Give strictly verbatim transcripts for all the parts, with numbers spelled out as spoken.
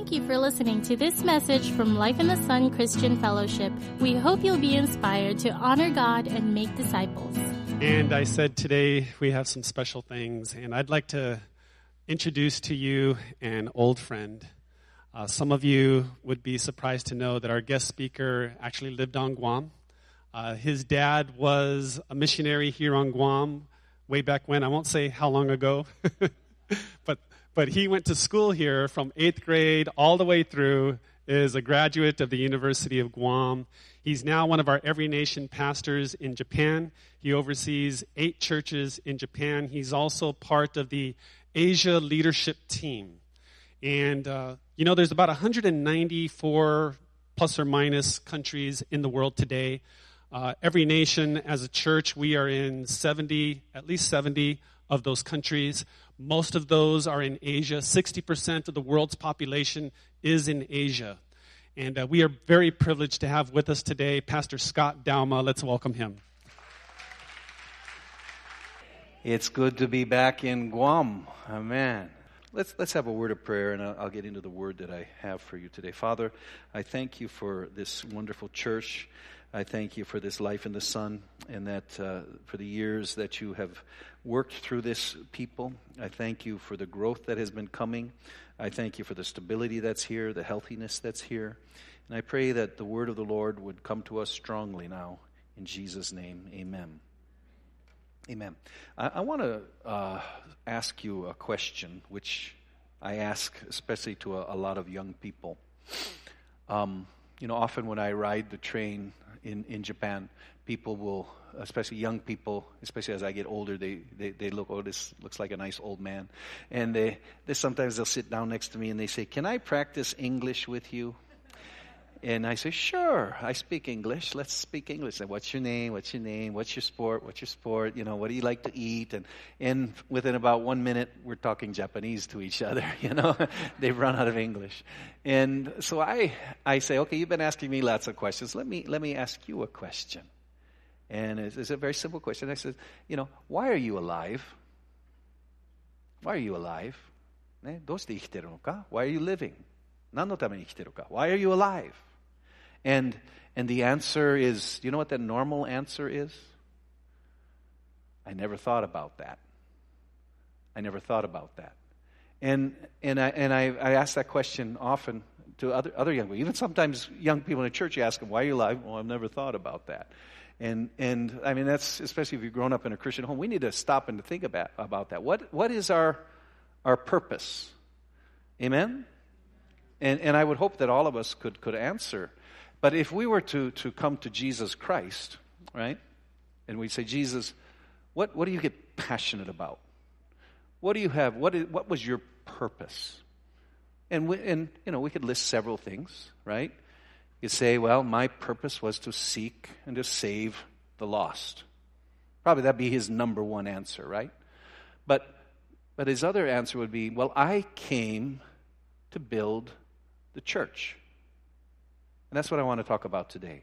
Thank you for listening to this message from Life in the Sun Christian Fellowship. We hope you'll be inspired to honor God and make disciples. And I said today we have some special things, and I'd like to introduce to you an old friend. Uh, some of you would be surprised to know that our guest speaker actually lived on Guam. Uh, his dad was a missionary here on Guam way back when. I won't say how long ago, but But he went to school here from eighth grade all the way through, is a graduate of the University of Guam. He's now one of our Every Nation pastors in Japan. He oversees eight churches in Japan. He's also part of the Asia leadership team. And, uh, you know, there's about one hundred ninety-four plus or minus countries in the world today. Uh, Every Nation, as a church, we are in seventy, at least seventy of those countries. Most of those are in Asia. sixty percent of the world's population is in Asia. And uh, we are very privileged to have with us today Pastor Scott Dauma. Let's welcome him. It's good to be back in Guam. Amen. Let's let's have a word of prayer, and I'll, I'll get into the word that I have for you today. Father, I thank you for this wonderful church. I thank you for this Life in the Sun, and that uh, for the years that you have worked through this people. I thank you for the growth that has been coming. I thank you for the stability that's here, the healthiness that's here. And I pray that the word of the Lord would come to us strongly now. In Jesus' name, amen. Amen. I, I want to uh, ask you a question, which I ask especially to a, a lot of young people. Um, you know, often when I ride the train In, in Japan, people will, especially young people, especially as I get older, they, they, they look, oh, this looks like a nice old man. And they, they sometimes they'll sit down next to me and they say, can I practice English with you? And I say, sure, I speak English. Let's speak English. I say, what's your name? What's your name? What's your sport? What's your sport? You know, what do you like to eat? And and within about one minute, we're talking Japanese to each other, you know. They've run out of English. And so I I say, okay, you've been asking me lots of questions. Let me let me ask you a question. And it's, it's a very simple question. I said, you know, why are you alive? Why are you alive? Why are you living? Why are you alive? And and the answer is, do you know what the normal answer is? I never thought about that. I never thought about that. And and I and I, I ask that question often to other other young people. Even sometimes young people in a church, you ask them, why are you alive? Well, I've never thought about that. And and I mean, that's especially if you've grown up in a Christian home, we need to stop and to think about, about that. What what is our our purpose? Amen? And and I would hope that all of us could could answer. But if we were to, to come to Jesus Christ, right, and we say, Jesus, what, what do you get passionate about? What do you have? What is, what was your purpose? And, we, and you know, we could list several things, right? You say, well, my purpose was to seek and to save the lost. Probably that'd be his number one answer, right? But but his other answer would be, well, I came to build the church. And that's what I want to talk about today.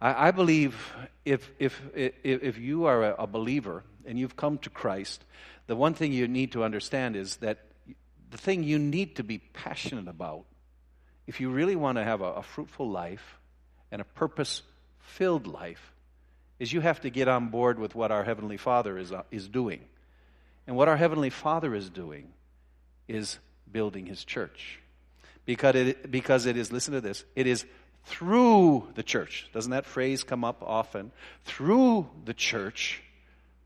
I, I believe if, if if if you are a believer and you've come to Christ, the one thing you need to understand is that the thing you need to be passionate about, if you really want to have a, a fruitful life and a purpose-filled life, is you have to get on board with what our Heavenly Father is uh, is doing. And what our Heavenly Father is doing is building His church. Because it, because it is, listen to this, it is through the church. Doesn't that phrase come up often? Through the church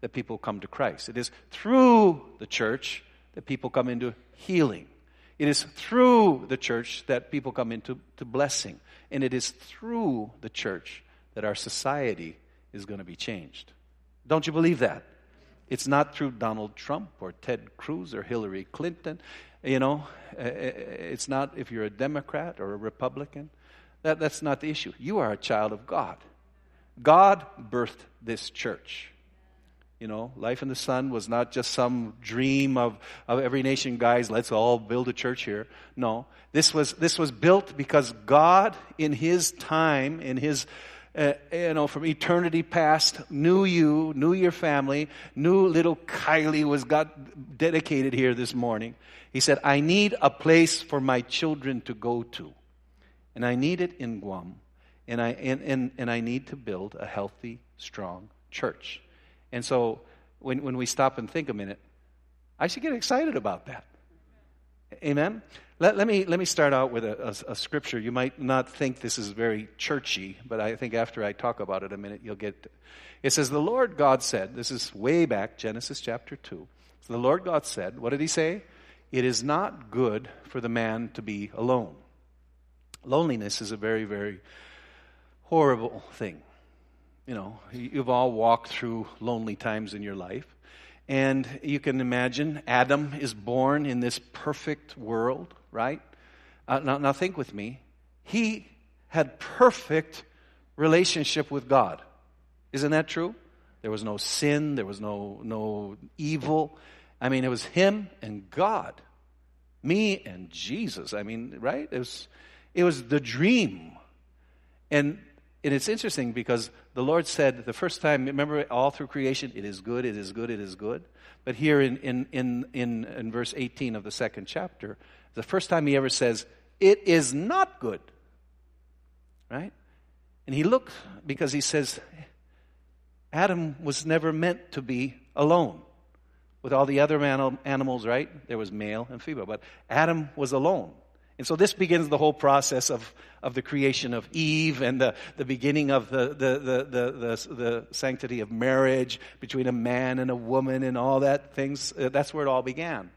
that people come to Christ. It is through the church that people come into healing. It is through the church that people come into to blessing. And it is through the church that our society is going to be changed. Don't you believe that? It's not through Donald Trump or Ted Cruz or Hillary Clinton. You know, it's not if you're a Democrat or a Republican. That, that's not the issue. You are a child of God. God birthed this church. You know, Life in the Sun was not just some dream of, of Every Nation guys, let's all build a church here. No, this was this was built because God, in His time, in His uh, you know, from eternity past, knew you, knew your family, knew little Kylie was got dedicated here this morning. He said, I need a place for my children to go to. And I need it in Guam. And I and, and, and I need to build a healthy, strong church. And so when, when we stop and think a minute, I should get excited about that. Amen? Let, let me let me start out with a, a, a scripture. You might not think this is very churchy, but I think after I talk about it a minute, you'll get it. It says, the Lord God said, this is way back, Genesis chapter two. So the Lord God said, what did he say? It is not good for the man to be alone. Loneliness is a very, very horrible thing. You know, you've all walked through lonely times in your life. And you can imagine Adam is born in this perfect world, right? Uh, now, now think with me. He had perfect relationship with God. Isn't that true? There was no sin. There was no, no evil. I mean, it was him and God. Me and Jesus. I mean, right? It was, it was the dream. And And it's interesting because the Lord said the first time, remember all through creation, it is good, it is good, it is good. But here in, in, in, in, in verse eighteen of the second chapter, the first time he ever says, it is not good. Right? And he looked because he says, Adam was never meant to be alone. With all the other man, animals, right? There was male and female, but Adam was alone. And so this begins the whole process of, of the creation of Eve and the, the beginning of the, the, the, the, the, the sanctity of marriage between a man and a woman and all that things. Uh, that's where it all began.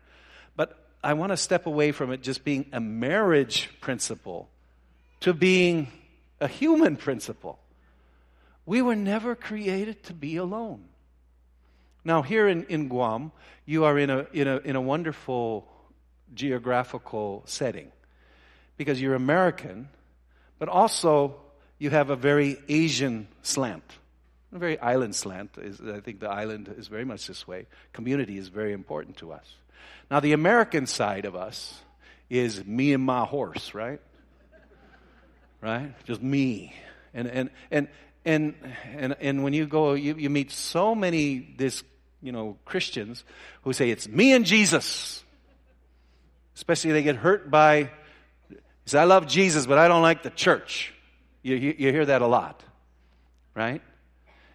But I want to step away from it just being a marriage principle to being a human principle. We were never created to be alone. Now here in, in Guam, you are in a in a in a wonderful geographical setting. Because you're American, but also you have a very Asian slant, a very island slant. Is, I think the island is very much this way. Community is very important to us. Now, the American side of us is me and my horse, right? Right? Just me. And and and and and, and when you go, you, you meet so many this you know Christians who say it's me and Jesus. Especially they get hurt by. He says, I love Jesus, but I don't like the church. You, you, you hear that a lot, right?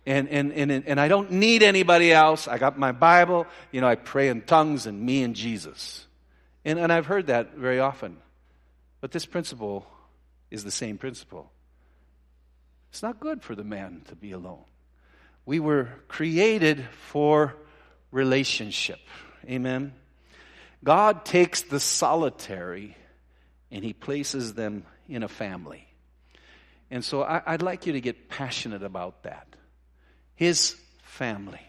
And, and and and I don't need anybody else. I got my Bible. You know, I pray in tongues and me and Jesus. And and I've heard that very often. But this principle is the same principle. It's not good for the man to be alone. We were created for relationship. Amen? God takes the solitary and he places them in a family. And so I, I'd like you to get passionate about that. His family.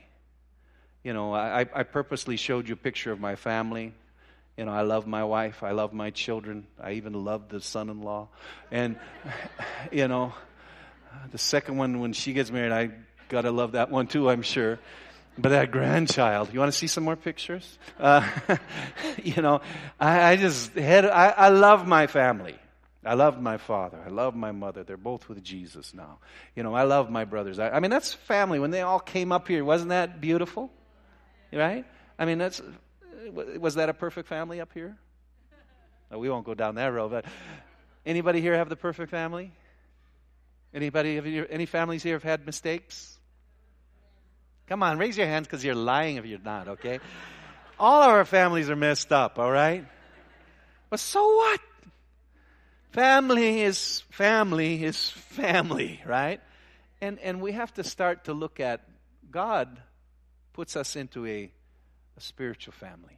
You know, I, I purposely showed you a picture of my family. You know, I love my wife. I love my children. I even love the son-in-law. And, you know, the second one, when she gets married, I got to love that one too, I'm sure. But that grandchild, you want to see some more pictures? Uh, you know, I, I just had, I, I love my family. I love my father. I love my mother. They're both with Jesus now. You know, I love my brothers. I, I mean, that's family. When they all came up here, wasn't that beautiful? Right? I mean, that's, was that a perfect family up here? No, we won't go down that road. But anybody here have the perfect family? Anybody, have you, any families here have had mistakes? Come on, raise your hands because you're lying if you're not, okay? All of our families are messed up, all right? But so what? Family is family is family, right? And and we have to start to look at God puts us into a, a spiritual family.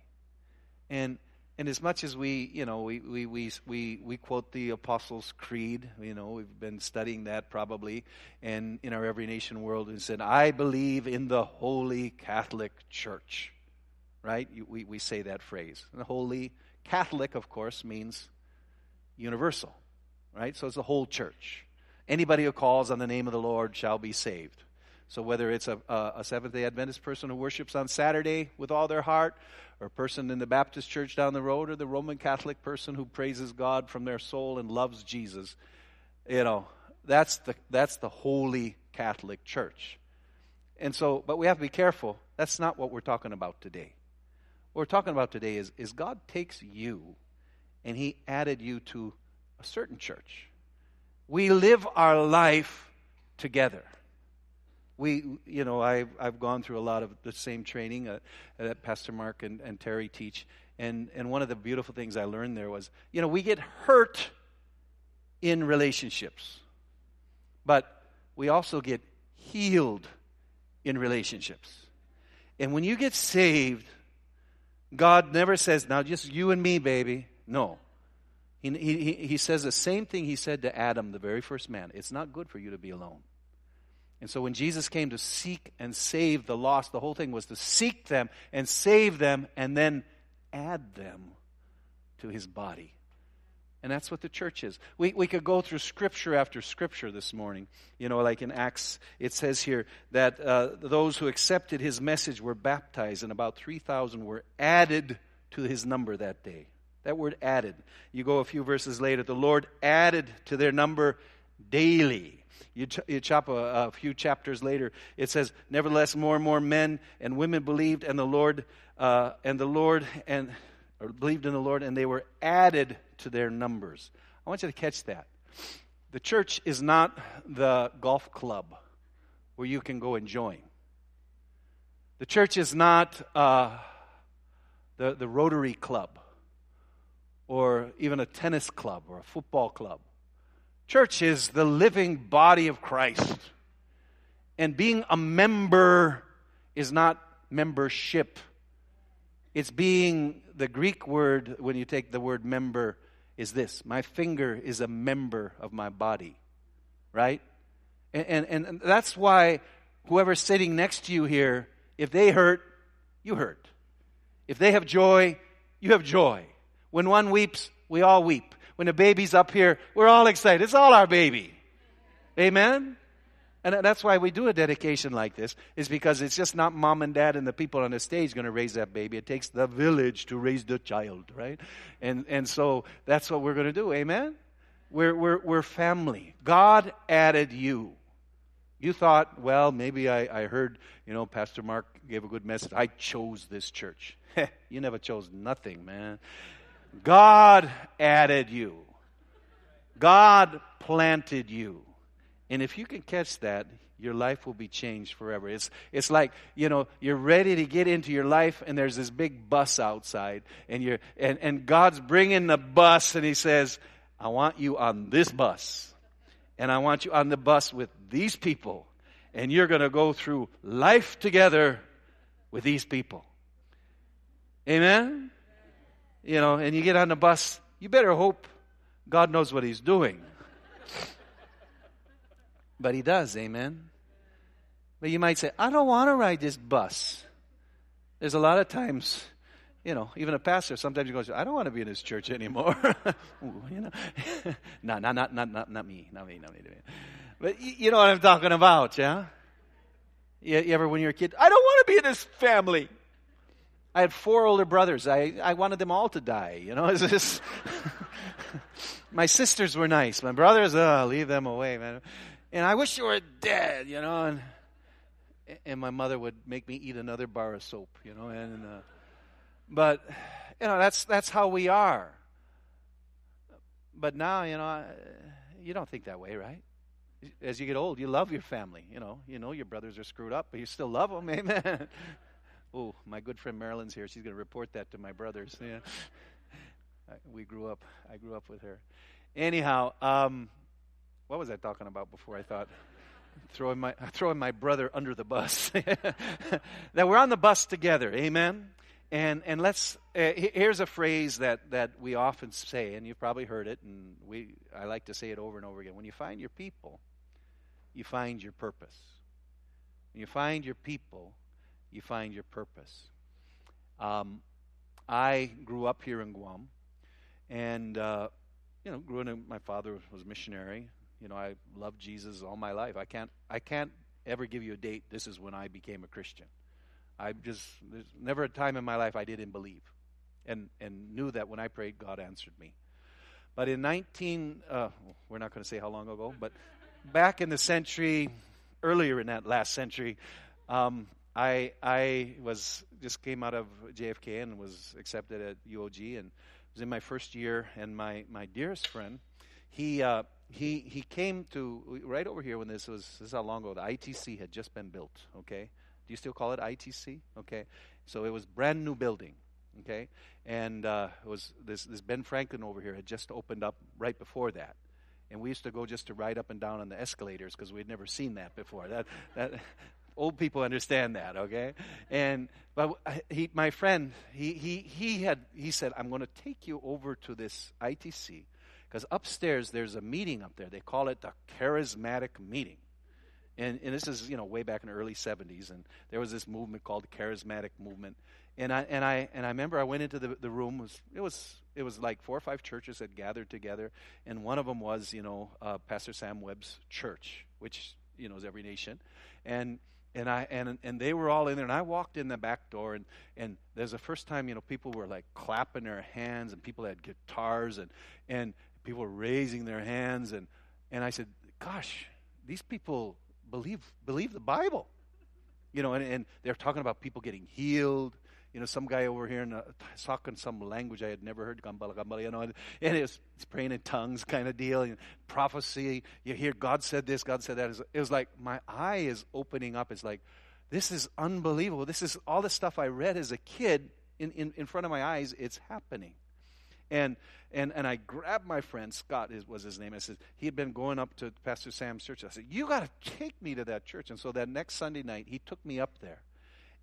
And and as much as we, you know, we we we we we quote the Apostles' Creed, you know, we've been studying that probably, and in our Every Nation world, it said, "I believe in the Holy Catholic Church," right? We we say that phrase. And the Holy Catholic, of course, means universal, right? So it's the whole church. Anybody who calls on the name of the Lord shall be saved. So whether it's a, a Seventh-day Adventist person who worships on Saturday with all their heart, or a person in the Baptist church down the road, or the Roman Catholic person who praises God from their soul and loves Jesus, you know, that's the that's the Holy Catholic Church. And so, but we have to be careful. That's not what we're talking about today. What we're talking about today is, is God takes you and he added you to a certain church. We live our life together. We, you know, I've, I've gone through a lot of the same training uh, that Pastor Mark and, and Terry teach. And, and one of the beautiful things I learned there was, you know, we get hurt in relationships. But we also get healed in relationships. And when you get saved, God never says, now just you and me, baby. No. He, he, he says the same thing he said to Adam, the very first man. It's not good for you to be alone. And so when Jesus came to seek and save the lost, the whole thing was to seek them and save them and then add them to his body. And that's what the church is. We we could go through scripture after scripture this morning. You know, like in Acts, it says here that uh, those who accepted his message were baptized, and about three thousand were added to his number that day. That word added. You go a few verses later, the Lord added to their number daily. You, ch- you chop a, a few chapters later, it says, nevertheless, more and more men and women believed, and the Lord uh, and the Lord and or believed in the Lord, and they were added to their numbers. I want you to catch that. The church is not the golf club where you can go and join. The church is not uh, the the Rotary Club or even a tennis club or a football club. Church is the living body of Christ. And being a member is not membership. It's being, the Greek word, when you take the word member, is this. My finger is a member of my body, right? And, and, and that's why whoever's sitting next to you here, if they hurt, you hurt. If they have joy, you have joy. When one weeps, we all weep. When a baby's up here, we're all excited. It's all our baby. Amen? And that's why we do a dedication like this, is because it's just not mom and dad and the people on the stage going to raise that baby. It takes the village to raise the child, right? And and so that's what we're going to do. Amen? We're, we're, we're family. God added you. You thought, well, maybe I, I heard, you know, Pastor Mark gave a good message. I chose this church. You never chose nothing, man. God added you. God planted you. And if you can catch that, your life will be changed forever. It's it's like, you know, you're ready to get into your life and there's this big bus outside and you're and, and God's bringing the bus and he says, I want you on this bus. And I want you on the bus with these people. And you're going to go through life together with these people. Amen? You know, and you get on the bus, you better hope God knows what he's doing. But he does, amen? But you might say, I don't want to ride this bus. There's a lot of times, you know, even a pastor, sometimes you go, I don't want to be in this church anymore. Ooh, you know, no, not, not, not, not, not me, not me, not me. But you know what I'm talking about, yeah? You, you ever, when you're a kid, I don't want to be in this family. I had four older brothers. I, I wanted them all to die, you know? It's just, my sisters were nice. My brothers, oh, leave them away, man. And I wish you were dead, you know. And and my mother would make me eat another bar of soap, you know. And uh, but you know that's that's how we are. But now you know you don't think that way, right? As you get old, you love your family, you know. You know your brothers are screwed up, but you still love them, amen. Oh, my good friend Marilyn's here. She's going to report that to my brothers. Yeah, we grew up. I grew up with her. Anyhow. um... What was I talking about before I thought? throwing my throwing my brother under the bus. That we're on the bus together, amen? And and let's, uh, here's a phrase that, that we often say, and you've probably heard it, and we I like to say it over and over again. When you find your people, you find your purpose. When you find your people, you find your purpose. Um, I grew up here in Guam, and, uh, you know, grew up, my father was a missionary. You know, I loved Jesus all my life. I can't I can't ever give you a date. This is when I became a Christian. I just, there's never a time in my life I didn't believe and, and knew that when I prayed, God answered me. But in nineteen, uh, we're not going to say how long ago, but back in the century, earlier in that last century, um, I I was just came out of J F K and was accepted at U O G, and was in my first year. And my, my dearest friend, he uh, he he came to right over here when this was this is how long ago the I T C had just been built. Okay, do you still call it I T C? Okay, so it was brand new building. Okay, and uh, it was this this Ben Franklin over here had just opened up right before that. And we used to go just to ride up and down on the escalators because we'd never seen that before. That that old people understand that, okay? And but he, my friend, he he he had he said, "I'm going to take you over to this I T C because upstairs there's a meeting up there. They call it the charismatic meeting." And and this is, you know, way back in the early seventies, and there was this movement called the charismatic movement. And I and I and I remember I went into the the room. It was it was it was like four or five churches had gathered together, and one of them was you know uh, Pastor Sam Webb's church, which you know is Every Nation, and and I and and they were all in there. And I walked in the back door, and and there's the first time you know people were like clapping their hands, and people had guitars, and and people were raising their hands, and and I said, "Gosh, these people believe believe the Bible," you know, and and they're talking about people getting healed. You know, some guy over here and uh, talking some language I had never heard, gambala, gambala, you know, and, and it was praying in tongues kind of deal, and prophecy. You hear God said this, God said that. It was, it was like my eye is opening up. It's like, this is unbelievable. This is all the stuff I read as a kid in, in, in front of my eyes. It's happening. And and and I grabbed my friend, Scott is, was his name. I said, he had been going up to Pastor Sam's church. I said, "You got to take me to that church." And so that next Sunday night, he took me up there.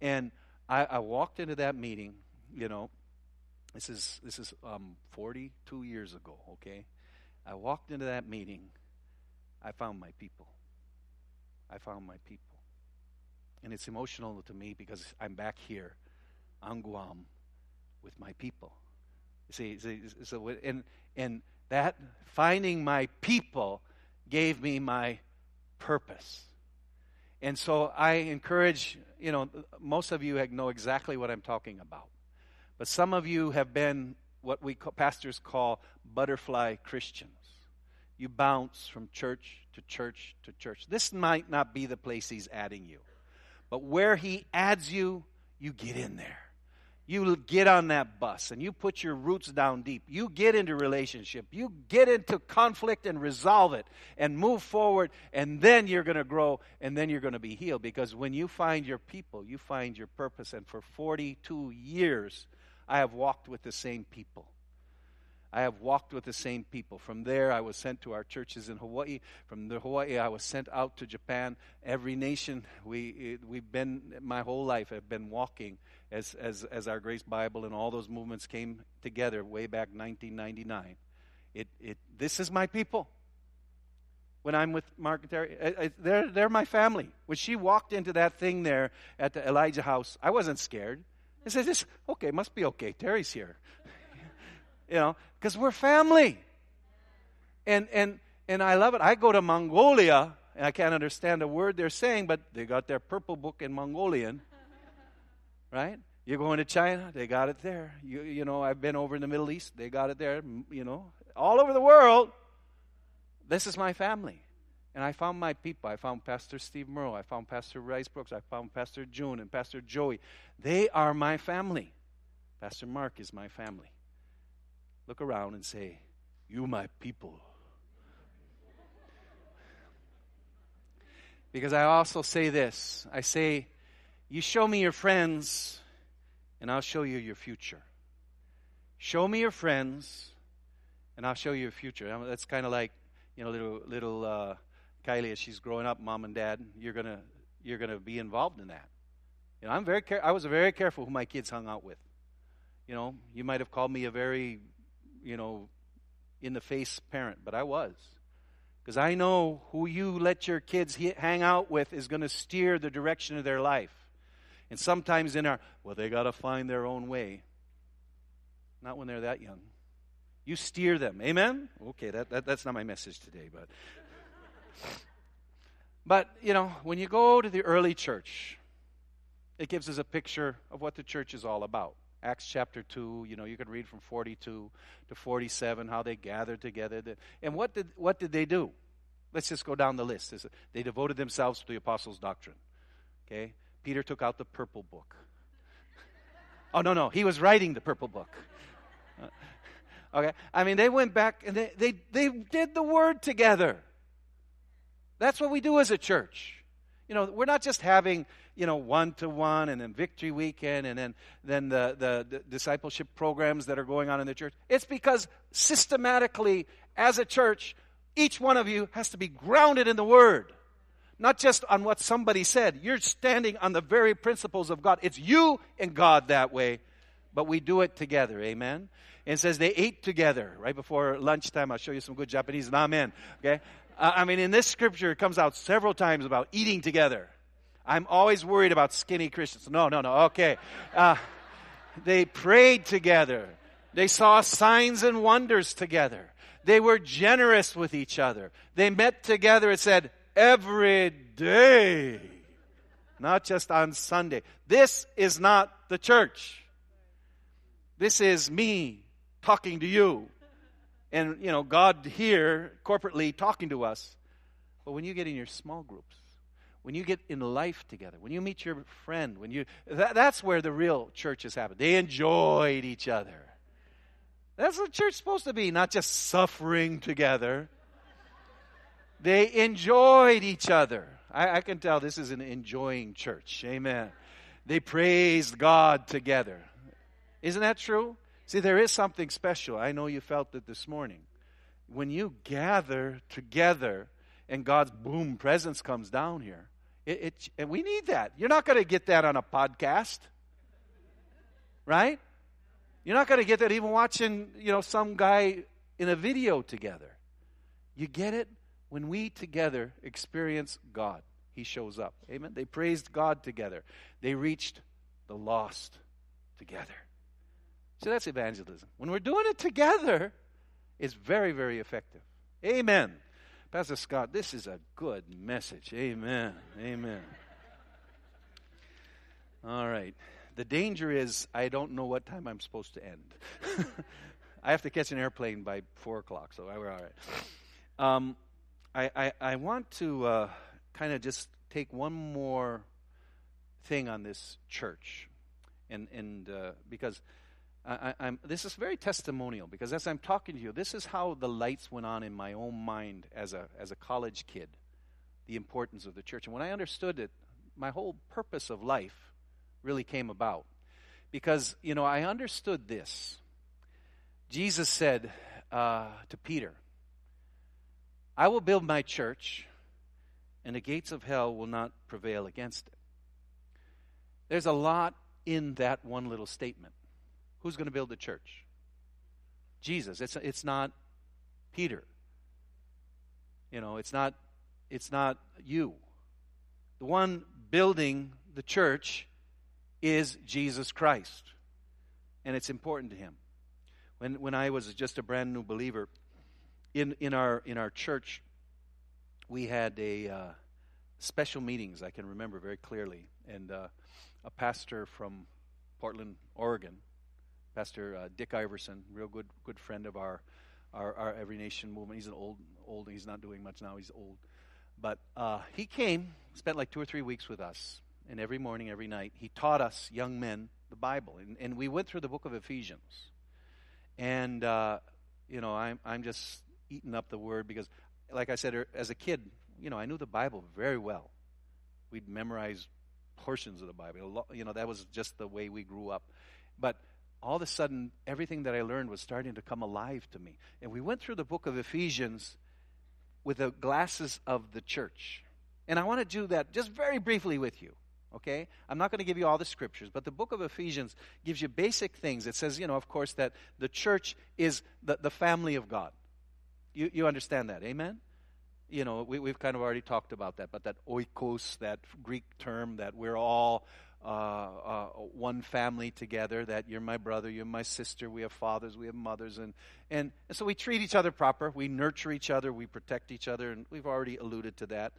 And I, I walked into that meeting, you know, this is this is um, forty-two years ago, okay? I walked into that meeting. I found my people. I found my people. And it's emotional to me because I'm back here on Guam with my people. See, see so and, and that finding my people gave me my purpose. And so I encourage, you know, most of you know exactly what I'm talking about. But some of you have been what we call, pastors call butterfly Christians. You bounce from church to church to church. This might not be the place he's adding you. But where he adds you, you get in there. You get on that bus and you put your roots down deep. You get into relationship. You get into conflict and resolve it and move forward, and then you're going to grow, and then you're going to be healed. Because when you find your people, you find your purpose. And for forty-two years, I have walked with the same people. I have walked with the same people. From there, I was sent to our churches in Hawaii. From the Hawaii, I was sent out to Japan. Every Nation, we we've been my whole life. I've been walking as as as our Grace Bible and all those movements came together way back nineteen ninety-nine. It it this is my people. When I'm with Mark and Terry, I, I, they're they're my family. When she walked into that thing there at the Elijah house, I wasn't scared. I said, "This okay, must be okay. Terry's here." You know, because we're family. And and and I love it. I go to Mongolia, and I can't understand a word they're saying, but they got their purple book in Mongolian. Right? You're going to China, they got it there. You you know, I've been over in the Middle East, they got it there. You know, all over the world. This is my family. And I found my people. I found Pastor Steve Murrow. I found Pastor Rice Brooks. I found Pastor June and Pastor Joey. They are my family. Pastor Mark is my family. Look around and say, "You my people." Because I also say this. I say, you show me your friends, and I'll show you your future. Show me your friends, and I'll show you your future. I mean, that's kind of like, you know, little little uh, Kylie, as she's growing up, Mom and Dad, you're gonna you're gonna be involved in that. You know, I'm very care- I was very careful who my kids hung out with. You know, you might have called me a very you know, in-the-face parent, but I was. Because I know who you let your kids he- hang out with is going to steer the direction of their life. And sometimes in our, well, they got to find their own way. Not when they're that young. You steer them. Amen? Okay, that, that that's not my message today, but. But, you know, when you go to the early church, it gives us a picture of what the church is all about. Acts chapter two, you know, you could read from forty-two to forty-seven, how they gathered together. And what did what did they do? Let's just go down the list. They devoted themselves to the apostles' doctrine. Okay? Peter took out the purple book. Oh, no, no. He was writing the purple book. Okay? I mean, they went back and they, they, they did the word together. That's what we do as a church. You know, we're not just having, you know, one-to-one and then victory weekend and then, then the, the, the discipleship programs that are going on in the church. It's because systematically, as a church, each one of you has to be grounded in the Word. Not just on what somebody said. You're standing on the very principles of God. It's you and God that way, but we do it together. Amen? And it says they ate together right before lunchtime. I'll show you some good Japanese. Amen. Okay? Uh, I mean, in this scripture, it comes out several times about eating together. I'm always worried about skinny Christians. No, no, no. Okay. Uh, they prayed together. They saw signs and wonders together. They were generous with each other. They met together. It said, every day, not just on Sunday. This is not the church. This is me talking to you. And, you know, God here corporately talking to us. But when you get in your small groups, when you get in life together, when you meet your friend, when you that, that's where the real church has happened. They enjoyed each other. That's what church is supposed to be, not just suffering together. They enjoyed each other. I, I can tell this is an enjoying church. Amen. They praised God together. Isn't that true? See, there is something special. I know you felt it this morning. When you gather together and God's boom presence comes down here, it, it and we need that. You're not going to get that on a podcast. Right? You're not going to get that even watching, you know, some guy in a video together. You get it? When we together experience God, He shows up. Amen? They praised God together. They reached the lost together. So that's evangelism. When we're doing it together, it's very, very effective. Amen. Pastor Scott, this is a good message. Amen. Amen. All right. The danger is I don't know what time I'm supposed to end. I have to catch an airplane by four o'clock, so we're all right. Um, I, I, I want to uh, kind of just take one more thing on this church. And, and uh, because... I, I'm, this is very testimonial because as I'm talking to you, this is how the lights went on in my own mind as a as a college kid, the importance of the church. And when I understood it, my whole purpose of life really came about because, you know, I understood this. Jesus said uh, to Peter, I will build my church and the gates of hell will not prevail against it. There's a lot in that one little statement. Who's going to build the church? Jesus. It's it's not Peter. You know, it's not it's not you. The one building the church is Jesus Christ. And it's important to Him. When when I was just a brand new believer, in in our in our church, we had a uh, special meetings. I can remember very clearly, and uh, a pastor from Portland, Oregon. Pastor uh, Dick Iverson, real good good friend of our, our our Every Nation movement. He's an old, old. He's not doing much now. He's old. But uh, he came, spent like two or three weeks with us. And every morning, every night, he taught us young men the Bible. And, and we went through the book of Ephesians. And, uh, you know, I'm, I'm just eating up the word because, like I said, as a kid, you know, I knew the Bible very well. We'd memorize portions of the Bible. You know, that was just the way we grew up. But all of a sudden, everything that I learned was starting to come alive to me. And we went through the book of Ephesians with the glasses of the church. And I want to do that just very briefly with you, okay? I'm not going to give you all the scriptures, but the book of Ephesians gives you basic things. It says, you know, of course, that the church is the, the family of God. You, you understand that, amen? You know, we, we've kind of already talked about that, but that oikos, that Greek term that we're all... Uh, uh, one family together, that you're my brother, you're my sister, we have fathers, we have mothers, and, and, and so we treat each other proper, we nurture each other, we protect each other, and we've already alluded to that.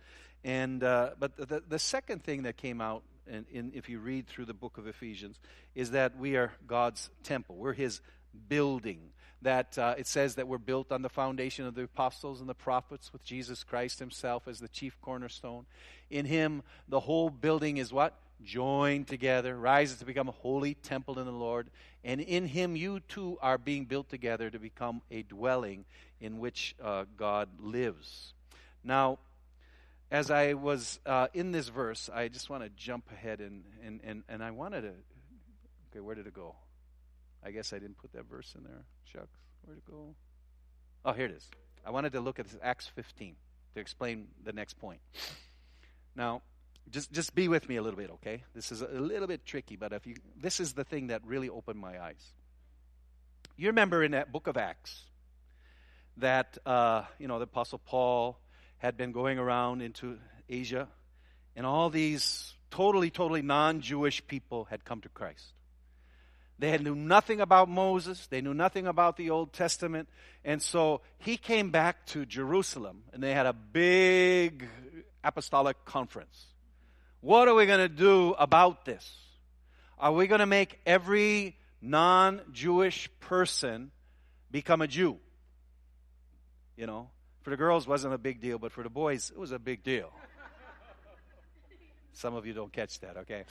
And uh, but the, the second thing that came out, in, in, if you read through the book of Ephesians, is that we are God's temple, we're His building. that uh, it says that we're built on the foundation of the apostles and the prophets with Jesus Christ himself as the chief cornerstone. In him, the whole building is what? Joined together, rises to become a holy temple in the Lord. And in him, you too are being built together to become a dwelling in which uh, God lives. Now, as I was uh, in this verse, I just want to jump ahead and, and, and, and I wanted to, okay, where did it go? I guess I didn't put that verse in there. Shucks, where'd it go? Oh, here it is. I wanted to look at this, Acts fifteen, to explain the next point. Now, just just be with me a little bit, okay? This is a little bit tricky, but if you, this is the thing that really opened my eyes. You remember in that book of Acts that, uh, you know, the Apostle Paul had been going around into Asia, and all these totally, totally non-Jewish people had come to Christ. They had knew nothing about Moses. They knew nothing about the Old Testament. And so he came back to Jerusalem, and they had a big apostolic conference. What are we going to do about this? Are we going to make every non-Jewish person become a Jew? You know, for the girls, it wasn't a big deal, but for the boys, it was a big deal. Some of you don't catch that, okay?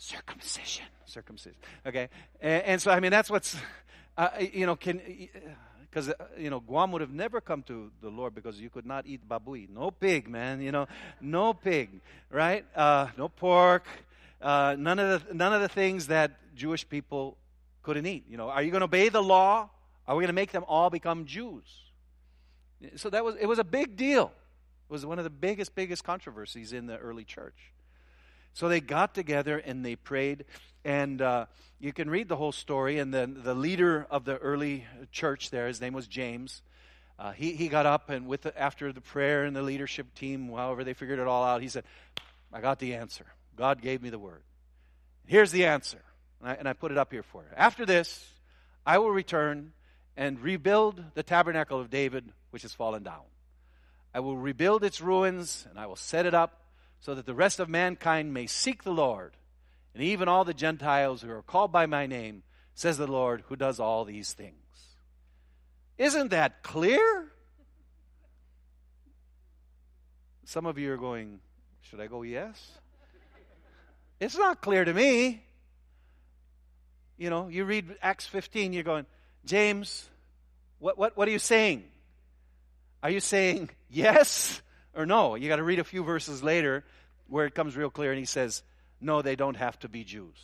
Circumcision, circumcision. Okay, and, and so I mean that's what's, uh, you know, can, because uh, you know Guam would have never come to the Lord because you could not eat babui, no pig, man, you know, no pig, right? Uh, no pork, uh, none of the none of the things that Jewish people couldn't eat. You know, are you going to obey the law? Are we going to make them all become Jews? So that was it was a big deal. It was one of the biggest biggest controversies in the early church. So they got together and they prayed, and uh, you can read the whole story. And then the leader of the early church there, his name was James. Uh, he he got up and with the, after the prayer and the leadership team, however they figured it all out, he said, "I got the answer. God gave me the word. Here's the answer," and I, and I put it up here for you. "After this, I will return and rebuild the tabernacle of David, which has fallen down. I will rebuild its ruins, and I will set it up, so that the rest of mankind may seek the Lord, and even all the Gentiles who are called by my name, says the Lord, who does all these things." Isn't that clear? Some of you are going, should I go yes? It's not clear to me. You know, you read Acts fifteen, you're going, James, what, what, what are you saying? Are you saying yes? Or no, you got to read a few verses later where it comes real clear, and he says, no, they don't have to be Jews.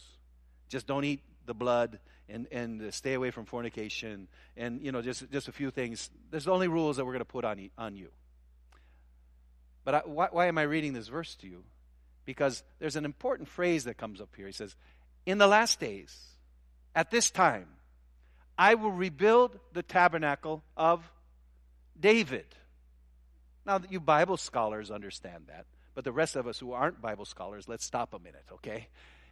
Just don't eat the blood and, and stay away from fornication and, you know, just, just a few things. There's the only rules that we're going to put on, on you. But I, why, why am I reading this verse to you? Because there's an important phrase that comes up here. He says, in the last days, at this time, I will rebuild the tabernacle of David. Now, you Bible scholars understand that, but the rest of us who aren't Bible scholars, let's stop a minute, okay?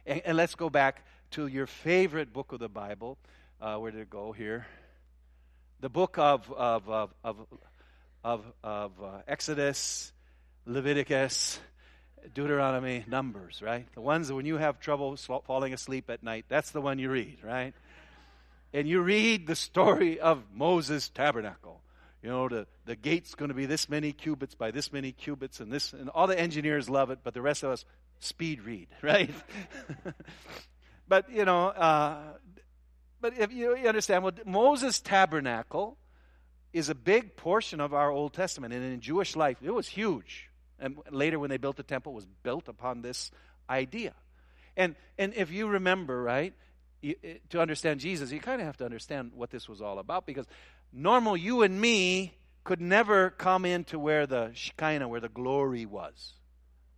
And, and let's go back to your favorite book of the Bible. Uh, where did it go here? The book of of of of, of, of uh, Exodus, Leviticus, Deuteronomy, Numbers, right? The ones that when you have trouble falling asleep at night, that's the one you read, right? And you read the story of Moses' tabernacle. You know, the, the gate's going to be this many cubits by this many cubits, and this, and all the engineers love it, but the rest of us speed read, right? But you know, uh, but if you, you understand, well, Moses' tabernacle is a big portion of our Old Testament, and in Jewish life, it was huge. And later, when they built the temple, it was built upon this idea. And and if you remember, right, you, to understand Jesus, you kind of have to understand what this was all about, because normal you and me could never come into where the Shekinah, where the glory was,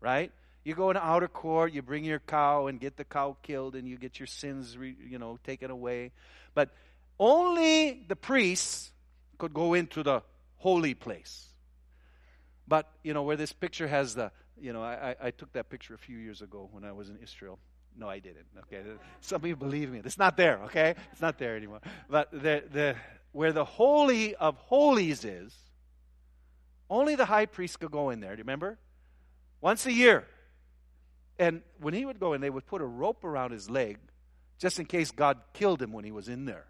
right? You go in the outer court, you bring your cow and get the cow killed, and you get your sins, re, you know, taken away. But only the priests could go into the holy place. But, you know, where this picture has the, you know, I, I took that picture a few years ago when I was in Israel. No, I didn't, okay? Some of you believe me. It's not there, okay? It's not there anymore. But the the... where the Holy of Holies is, only the high priest could go in there, do you remember? Once a year. And when he would go in, they would put a rope around his leg just in case God killed him when he was in there.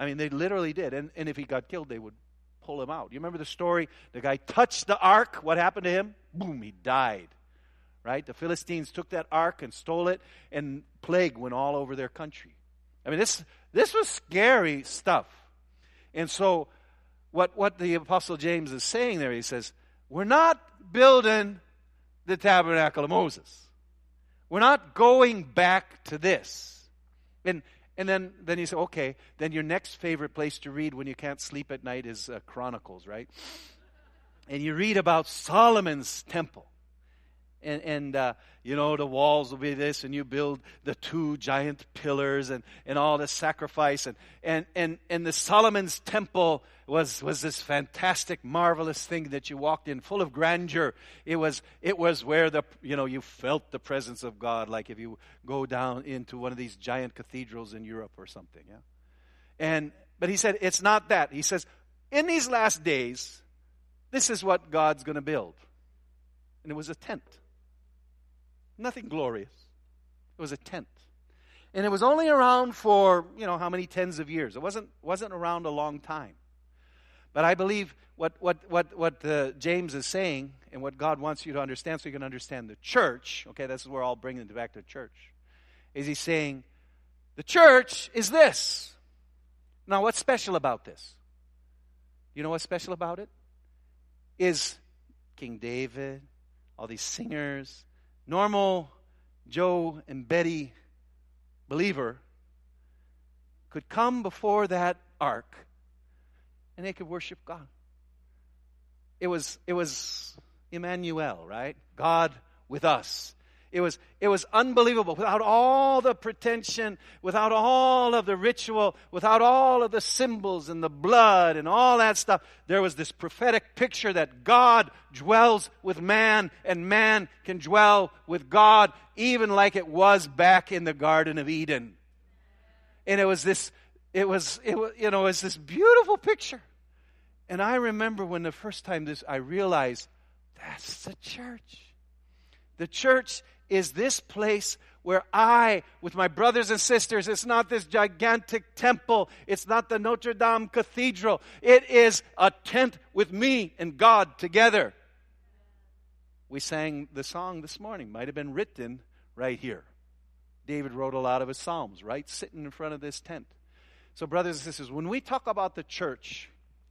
I mean, they literally did. And, and if he got killed, they would pull him out. You remember the story? The guy touched the ark. What happened to him? Boom, he died. Right? The Philistines took that ark and stole it, and plague went all over their country. I mean, this this was scary stuff. And so what, what the Apostle James is saying there, he says, we're not building the tabernacle of Moses. We're not going back to this. And and then, then you say, okay, then your next favorite place to read when you can't sleep at night is uh, Chronicles, right? And you read about Solomon's temple. And, and uh, you know, the walls will be this, and you build the two giant pillars and, and all the sacrifice. And, and, and, and the Solomon's temple was, was this fantastic, marvelous thing that you walked in, full of grandeur. It was, it was where, the you know, you felt the presence of God, like if you go down into one of these giant cathedrals in Europe or something. Yeah? And but he said, it's not that. He says, in these last days, this is what God's going to build. And it was a tent. Nothing glorious. It was a tent. And it was only around for, you know, how many tens of years. It wasn't wasn't around a long time. But I believe what what what what uh, James is saying, and what God wants you to understand so you can understand the church, okay, this is where I'll bring it back to church, is he's saying, the church is this. Now, what's special about this? You know what's special about it? Is King David, all these singers, normal Joe and Betty believer could come before that ark and they could worship God. It was it was Emmanuel, right? God with us. It was it was unbelievable. Without all the pretension, without all of the ritual, without all of the symbols and the blood and all that stuff, there was this prophetic picture that God dwells with man and man can dwell with God, even like it was back in the Garden of Eden. And it was this, it was, it was you know, it's this beautiful picture. And I remember when the first time this, I realized that's the church. The church is this place where I, with my brothers and sisters, it's not this gigantic temple. It's not the Notre Dame Cathedral. It is a tent with me and God together. We sang the song this morning. Might have been written right here. David wrote a lot of his psalms, right? Sitting in front of this tent. So brothers and sisters, when we talk about the church,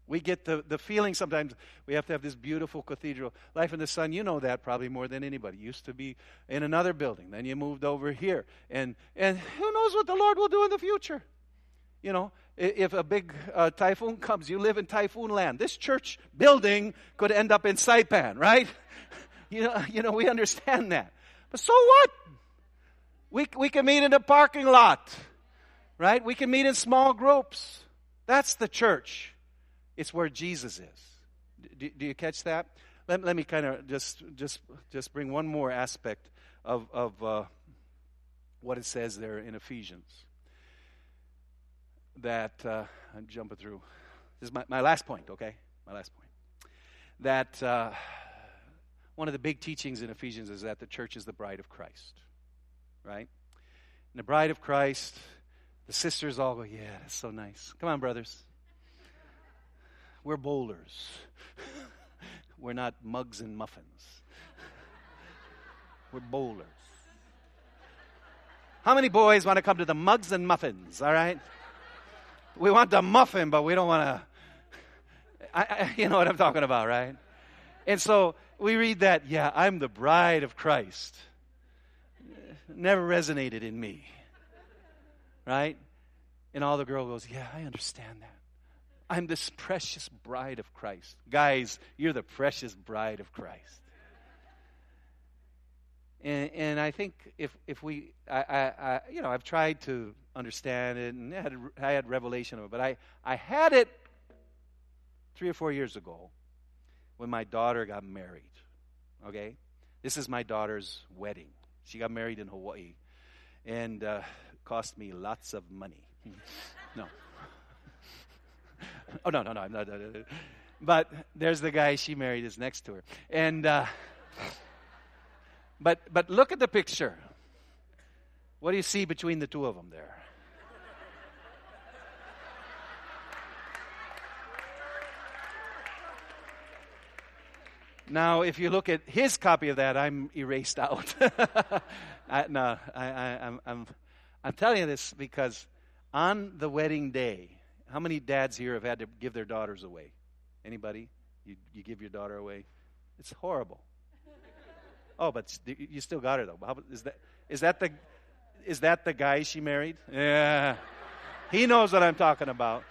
we get the, the feeling sometimes we have to have this beautiful cathedral. Life in the Sun, you know that probably more than anybody. You used to be in another building. Then you moved over here. And and who knows what the Lord will do in the future. You know, if a big uh, typhoon comes, you live in typhoon land. This church building could end up in Saipan, right? you know, you know, we understand that. But so what? We, we can meet in a parking lot, right? We can meet in small groups. That's the church. It's where Jesus is. Do, do you catch that? Let, let me kind of just just just bring one more aspect of, of uh, what it says there in Ephesians. That, uh, I'm jumping through. This is my, my last point, okay? My last point. That uh, one of the big teachings in Ephesians is that the church is the bride of Christ. Right? And the bride of Christ, the sisters all go, yeah, that's so nice. Come on, brothers. We're bowlers. We're not mugs and muffins. We're bowlers. How many boys want to come to the mugs and muffins, all right? We want the muffin, but we don't want to. I, I, you know what I'm talking about, right? And so we read that, yeah, I'm the bride of Christ. Never resonated in me, right? And all the girl goes, yeah, I understand that. I'm this precious bride of Christ. Guys, you're the precious bride of Christ. And, and I think if if we, I, I, I you know, I've tried to understand it, and I had, I had revelation of it, but I, I had it three or four years ago when my daughter got married, okay? This is my daughter's wedding. She got married in Hawaii, and uh, cost me lots of money. No. Oh, no, no, no, I'm not. But there's the guy she married is next to her. And, uh, but, but look at the picture. What do you see between the two of them there? Now, if you look at his copy of that, I'm erased out. I, no, I, I, I'm, I'm, I'm telling you this because on the wedding day, how many dads here have had to give their daughters away? Anybody? You, you give your daughter away? It's horrible. Oh, but you still got her though. How, is that is that the is that the guy she married? Yeah, he knows what I'm talking about.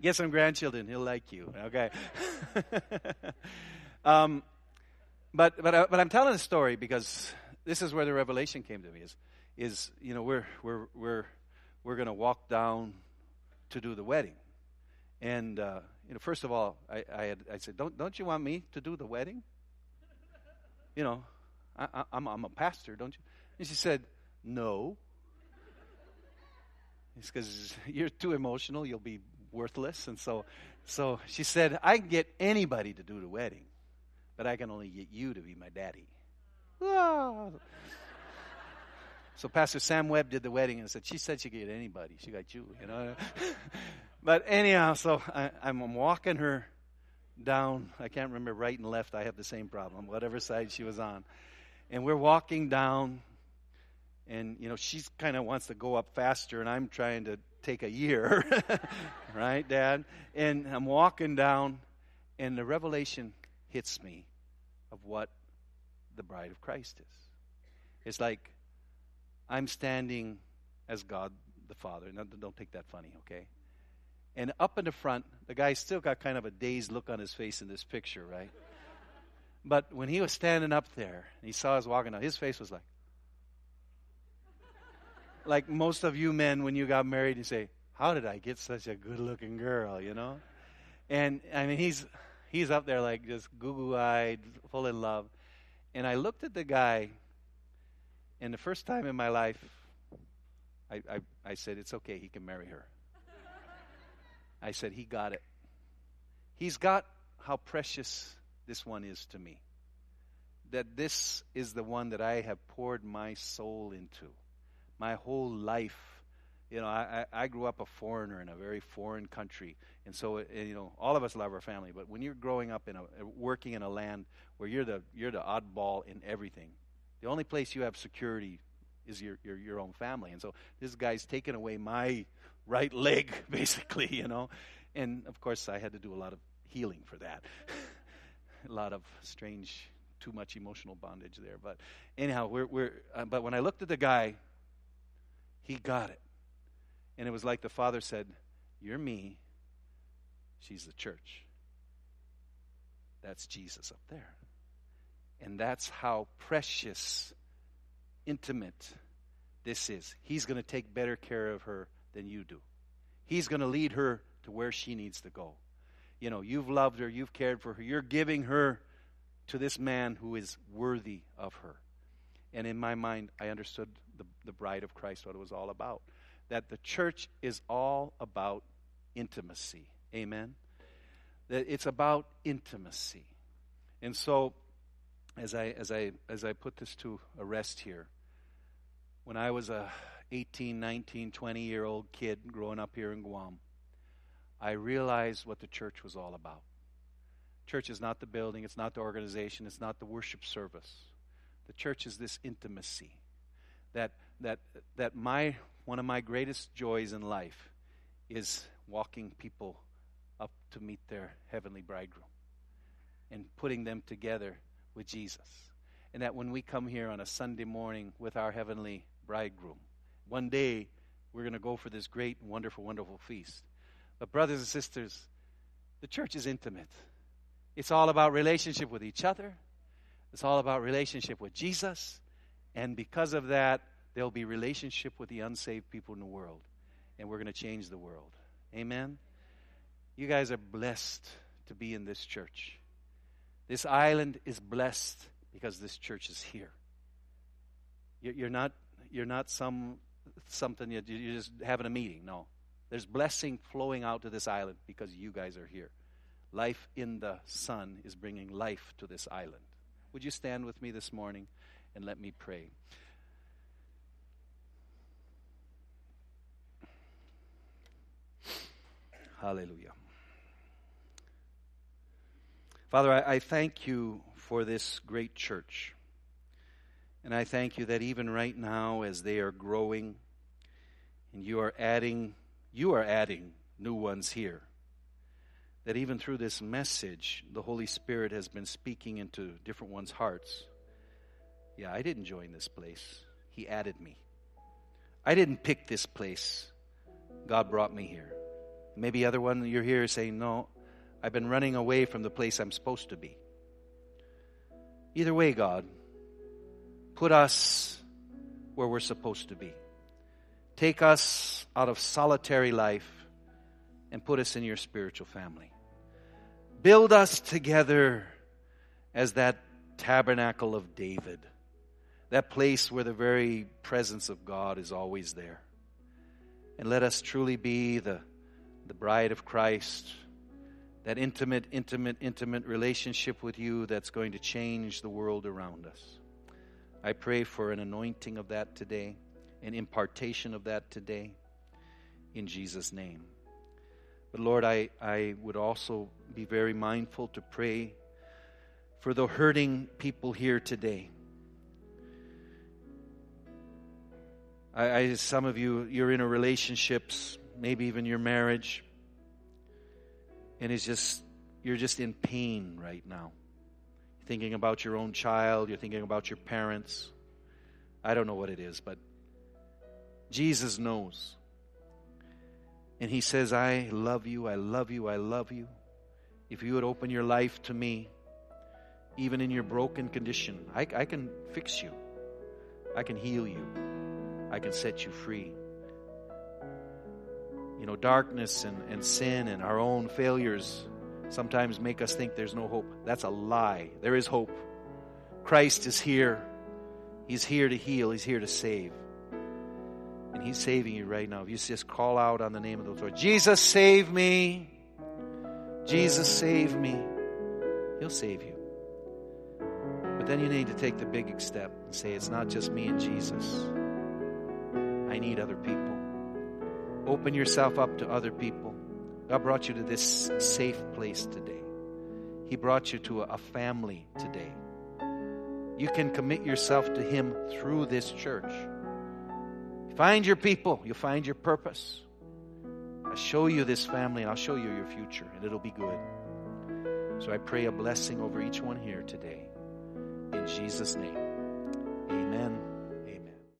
Get some grandchildren; he'll like you. Okay. um, but but I, but I'm telling a story because this is where the revelation came to me. Is is you know we're we're we're we're going to walk down to do the wedding, and uh, you know first of all I I, had, I said don't don't you want me to do the wedding? You know, I, I, I'm I'm a pastor, don't you? And she said no. It's because you're too emotional. You'll be worthless. And so so she said, I can get anybody to do the wedding, but I can only get you to be my daddy. Oh. So Pastor Sam Webb did the wedding and said, she said she could get anybody. She got you, you know. But anyhow, so I, I'm walking her down. I can't remember right and left. I have the same problem, whatever side she was on. And we're walking down, and, you know, she kind of wants to go up faster, and I'm trying to take a year, right, Dad? And I'm walking down, and the revelation hits me of what the bride of Christ is. It's like I'm standing as God the Father. Now, don't take that funny, okay? And up in the front, the guy's still got kind of a dazed look on his face in this picture, right? But when he was standing up there, and he saw us walking out, his face was like, like most of you men, when you got married, you say, how did I get such a good-looking girl, you know? And, I mean, he's he's up there like just goo-goo-eyed, full of love. And I looked at the guy, and the first time in my life, I, I, I said, it's okay, he can marry her. I said, he got it. He's got how precious this one is to me, that this is the one that I have poured my soul into. My whole life, you know, I, I grew up a foreigner in a very foreign country. And so, you know, all of us love our family. But when you're growing up in a, working in a land where you're the you're the oddball in everything, the only place you have security is your, your, your own family. And so this guy's taken away my right leg, basically, you know. And, of course, I had to do a lot of healing for that. A lot of strange, too much emotional bondage there. But anyhow, we're we're. Uh, but when I looked at the guy, he got it. And it was like the Father said, you're me, she's the church. That's Jesus up there. And that's how precious, intimate this is. He's going to take better care of her than you do. He's going to lead her to where she needs to go. You know, you've loved her, you've cared for her, you're giving her to this man who is worthy of her. And in my mind, I understood the, the bride of Christ, what it was all about. That the church is all about intimacy. Amen? That it's about intimacy. And so, as I as I, as I put this to a rest here, when I was a eighteen, nineteen, twenty-year-old kid growing up here in Guam, I realized what the church was all about. Church is not the building, it's not the organization, it's not the worship service. The church is this intimacy, that that that my one of my greatest joys in life is walking people up to meet their heavenly bridegroom and putting them together with Jesus. And that when we come here on a Sunday morning with our heavenly bridegroom, one day we're going to go for this great, wonderful, wonderful feast. But brothers and sisters, the church is intimate. It's all about relationship with each other. It's all about relationship with Jesus. And because of that, there'll be relationship with the unsaved people in the world. And we're going to change the world. Amen? You guys are blessed to be in this church. This island is blessed because this church is here. You're not, you're not some something, you're just having a meeting. No. There's blessing flowing out to this island because you guys are here. Life in the Sun is bringing life to this island. Would you stand with me this morning and let me pray? Hallelujah. Father, I, I thank you for this great church. And I thank you that even right now, as they are growing, and you are adding, you are adding new ones here, that even through this message, the Holy Spirit has been speaking into different ones' hearts. Yeah, I didn't join this place. He added me. I didn't pick this place. God brought me here. Maybe other one, you're here saying, no, I've been running away from the place I'm supposed to be. Either way, God, put us where we're supposed to be. Take us out of solitary life and put us in your spiritual family. Build us together as that tabernacle of David, that place where the very presence of God is always there. And let us truly be the, the bride of Christ, that intimate, intimate, intimate relationship with you that's going to change the world around us. I pray for an anointing of that today, an impartation of that today, in Jesus' name. But Lord, I, I would also be very mindful to pray for the hurting people here today. I, I some of you, you're in a relationships, maybe even your marriage, and it's just you're just in pain right now. You're thinking about your own child, you're thinking about your parents. I don't know what it is, but Jesus knows. And he says, I love you, I love you, I love you. If you would open your life to me, even in your broken condition, I, I can fix you. I can heal you. I can set you free. You know, darkness and, and sin and our own failures sometimes make us think there's no hope. That's a lie. There is hope. Christ is here. He's here to heal. He's here to save. And he's saving you right now. If you just call out on the name of the Lord, Jesus, save me. Jesus, save me. He'll save you. But then you need to take the big step and say, it's not just me and Jesus. I need other people. Open yourself up to other people. God brought you to this safe place today. He brought you to a family today. You can commit yourself to him through this church. Find your people. You'll find your purpose. I'll show you this family. I'll show you your future, and it'll be good. So I pray a blessing over each one here today. In Jesus' name, amen.